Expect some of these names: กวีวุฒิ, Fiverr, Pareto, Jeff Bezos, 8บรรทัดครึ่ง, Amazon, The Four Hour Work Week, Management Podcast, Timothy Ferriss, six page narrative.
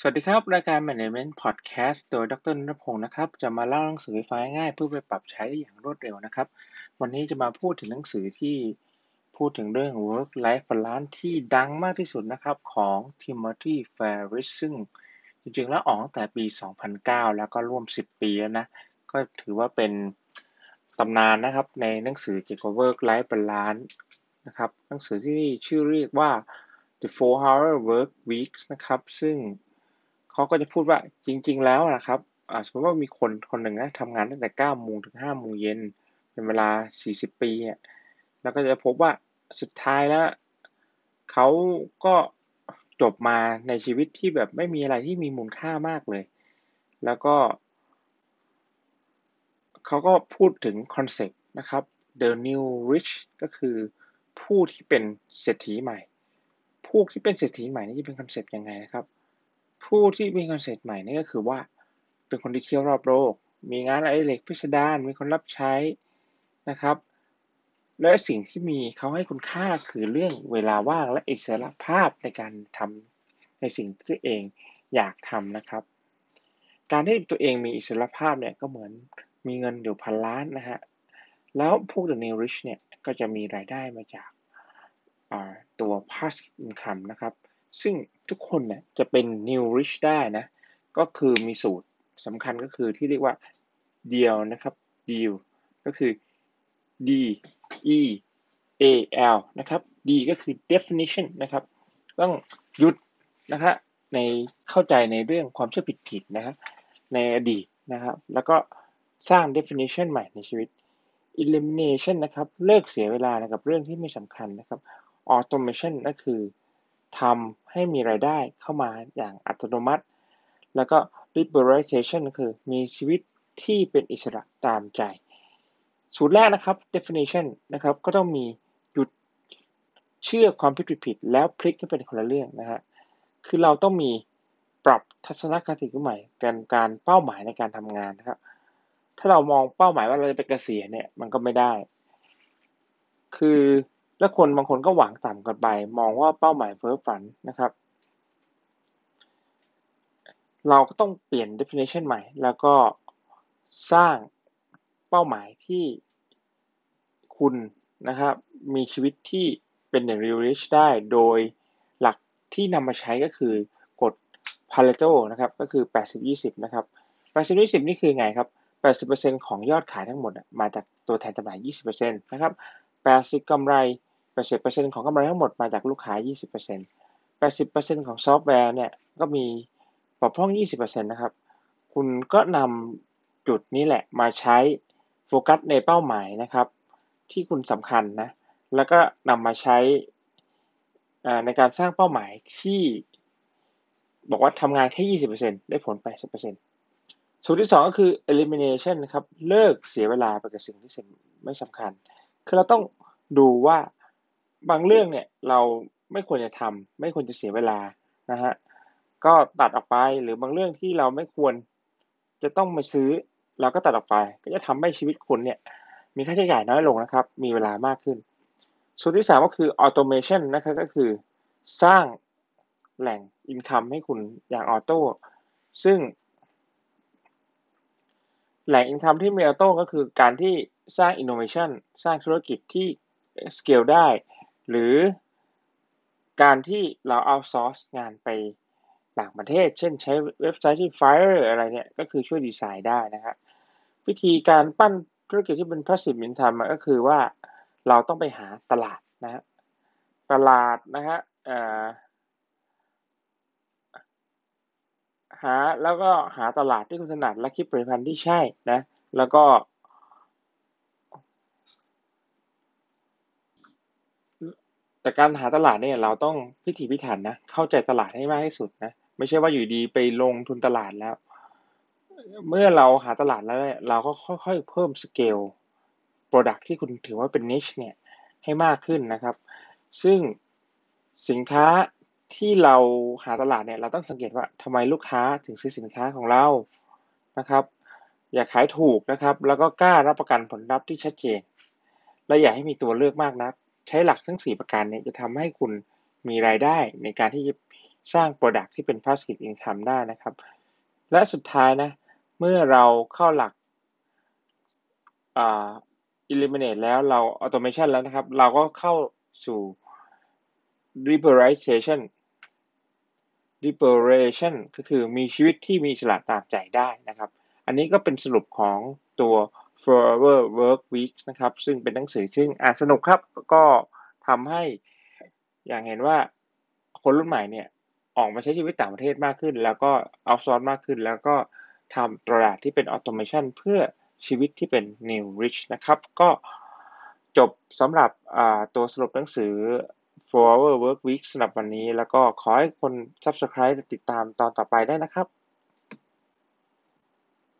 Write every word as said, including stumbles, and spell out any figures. สวัสดีครับรายการ Management Podcast โดยดร.ณัฐพงษ์นะครับจะมาเล่าหนังสือไฟล์ง่ายเพื่อไปปรับใช้ได้อย่างรวดเร็วนะครับวันนี้จะมาพูดถึงหนังสือที่พูดถึงเรื่อง Work Life Balance ที่ดังมากที่สุดนะครับของ Timothy Ferriss ซึ่งจริงๆแล้วออกตั้งแต่ปีสองพันเก้าแล้วก็ร่วมสิบปีแล้วนะก็ถือว่าเป็นตำนานนะครับในหนังสือเกี่ยวกับ Work Life Balance นะครับหนังสือที่ชื่อเรียกว่า The โฟร์ Hour Work Week นะครับซึ่งเขาก็จะพูดว่าจริงๆแล้วนะครับสมมติว่ามีคนคนหนึ่งนะทำงานตั้งแต่เก้าโมงถึงห้าโมงเย็นเป็นเวลาสี่สิบปีเนี่ยแล้วก็จะพบว่าสุดท้ายแล้วเขาก็จบมาในชีวิตที่แบบไม่มีอะไรที่มีมูลค่ามากเลยแล้วก็เขาก็พูดถึงคอนเซ็ปต์นะครับ The New Rich ก็คือผู้ที่เป็นเศรษฐีใหม่ผู้ที่เป็นเศรษฐีใหม่นี่จะเป็นคอนเซ็ปต์ยังไงนะครับผู้ที่มีคอนเซ็ปต์ใหม่นี่ก็คือว่าเป็นคนที่เที่ยวรอบโลกมีงานอะไรเล็กพิสดารมีคนรับใช้นะครับและสิ่งที่มีเขาให้คุณค่าคือเรื่องเวลาว่างและอิสรภาพในการทำในสิ่งที่ตัวเองอยากทำนะครับการที่ตัวเองมีอิสรภาพเนี่ยก็เหมือนมีเงินอยู่พันล้านนะฮะแล้วพวก The New Rich เนี่ยก็จะมีรายได้มาจากตัว Passive Income นะครับซึ่งทุกคนเนี่ยจะเป็น New Rich ได้นะก็คือมีสูตรสำคัญก็คือที่เรียกว่า Deal นะครับ Deal ก็คือ D E A L นะครับ D ก็คือ definition นะครับต้องหยุดนะฮะในเข้าใจในเรื่องความเชื่อผิดๆนะฮะในอดีตนะครับแล้วก็สร้าง definition ใหม่ในชีวิต elimination นะครับเลิกเสียเวลากับเรื่องที่ไม่สำคัญนะครับ automation ก็คือทำให้มีรายได้เข้ามาอย่างอัตโนมัติแล้วก็ liberalization คือมีชีวิตที่เป็นอิสระตามใจสูตรแรกนะครับ definition นะครับก็ต้องมีหยุดเชื่อความผิดๆแล้วพลิกให้เป็นคนละเรื่องนะฮะคือเราต้องมีปรับทัศนคติใหม่การการเป้าหมายในการทำงานนะครับถ้าเรามองเป้าหมายว่าเราจะไปเกษียณเนี่ยมันก็ไม่ได้คือและคนบางคนก็หวังต่ำเกินไปมองว่าเป้าหมายเพ้อฝันนะครับเราก็ต้องเปลี่ยน definition ใหม่แล้วก็สร้างเป้าหมายที่คุณนะครับมีชีวิตที่เป็น The Real Rich ได้โดยหลักที่นำมาใช้ก็คือกฎ Pareto นะครับก็คือ แปดสิบ ยี่สิบ นะครับ แปดสิบ ยี่สิบ นี่คือไงครับ แปดสิบเปอร์เซ็นต์ ของยอดขายทั้งหมดมาจากตัวแทนจำหน่าย ยี่สิบเปอร์เซ็นต์ นะครับแปดสิบ กำไร แปดสิบเปอร์เซ็นต์ ของกำไรทั้งหมดมาจากลูกค้า ยี่สิบเปอร์เซ็นต์ แปดสิบเปอร์เซ็นต์ ของซอฟต์แวร์เนี่ยก็มีปรับพร่อง ยี่สิบเปอร์เซ็นต์ นะครับคุณก็นำจุดนี้แหละมาใช้โฟกัสในเป้าหมายนะครับที่คุณสำคัญนะแล้วก็นำมาใช้ในการสร้างเป้าหมายที่บอกว่าทำงานแค่ ยี่สิบเปอร์เซ็นต์ ได้ผล แปดสิบเปอร์เซ็นต์ ส่วนที่สองก็คือ elimination นะครับเลิกเสียเวลาไปกับสิ่งที่ไม่สำคัญคือเราต้องดูว่าบางเรื่องเนี่ยเราไม่ควรจะทำไม่ควรจะเสียเวลานะฮะก็ตัดออกไปหรือบางเรื่องที่เราไม่ควรจะต้องไปซื้อเราก็ตัดออกไปก็จะทำให้ชีวิตคุณเนี่ยมีค่าใช้จ่ายน้อยลงนะครับมีเวลามากขึ้นส่วนที่สามก็คือ automation นะครับก็คือสร้างแหล่ง income ให้คุณอย่างออโต้ซึ่งแหล่ง income ที่มีออโต้ก็คือการที่สร้าง innovation สร้างธุรกิจที่ scale ได้หรือการที่เราเอา outsource งานไปต่างประเทศเช่นใช้เว็บไซต์ที่ Fiverr อะไรเนี่ยก็คือช่วยดีไซน์ได้นะครับวิธีการปั้นธุรกิจที่เป็น passive income ก็คือว่าเราต้องไปหาตลาดนะฮะตลาดนะฮะเอ่อหาแล้วก็หาตลาดที่คุณถนัดและคิดผลิตภัณฑ์ที่ใช่นะแล้วก็แต่การหาตลาดเนี่ยเราต้องพิถีพิถันนะเข้าใจตลาดให้มากที่สุดนะไม่ใช่ว่าอยู่ดีไปลงทุนตลาดแล้วเมื่อเราหาตลาดแล้วเนี่ยเราก็ค่อยๆเพิ่มสเกล product ที่คุณถือว่าเป็น niche เนี่ยให้มากขึ้นนะครับซึ่งสินค้าที่เราหาตลาดเนี่ยเราต้องสังเกตว่าทำไมลูกค้าถึงซื้อสินค้าของเรานะครับอย่าขายถูกนะครับแล้วก็กล้ารับประกันผลลัพธ์ที่ชัดเจนและอย่าให้มีตัวเลือกมากนักใช้หลักทั้งสี่ประการเนี่ยจะทำให้คุณมีรายได้ในการที่จะ สร้าง product ที่เป็น passive income ได้นะครับและสุดท้ายนะเมื่อเราเข้าหลักอ่า eliminate แล้วเรา automation แล้วนะครับเราก็เข้าสู่ liberalization liberation ก็คือมีชีวิตที่มีอิสระตามใจได้นะครับอันนี้ก็เป็นสรุปของตัว four hour work week นะครับซึ่งเป็นหนังสือซึ่งอ่านสนุกครับก็ทำให้อย่างเห็นว่าคนรุ่นใหม่เนี่ยออกมาใช้ชีวิตต่างประเทศมากขึ้นแล้วก็เอาซอสมากขึ้นแล้วก็ทำตลาดที่เป็นออโตเมชันเพื่อชีวิตที่เป็น new rich นะครับก็จบสำหรับตัวสรุปหนังสือ four hour work week สำหรับวันนี้แล้วก็ขอให้คน subscribe ติดตามตอนต่อไปได้นะครับ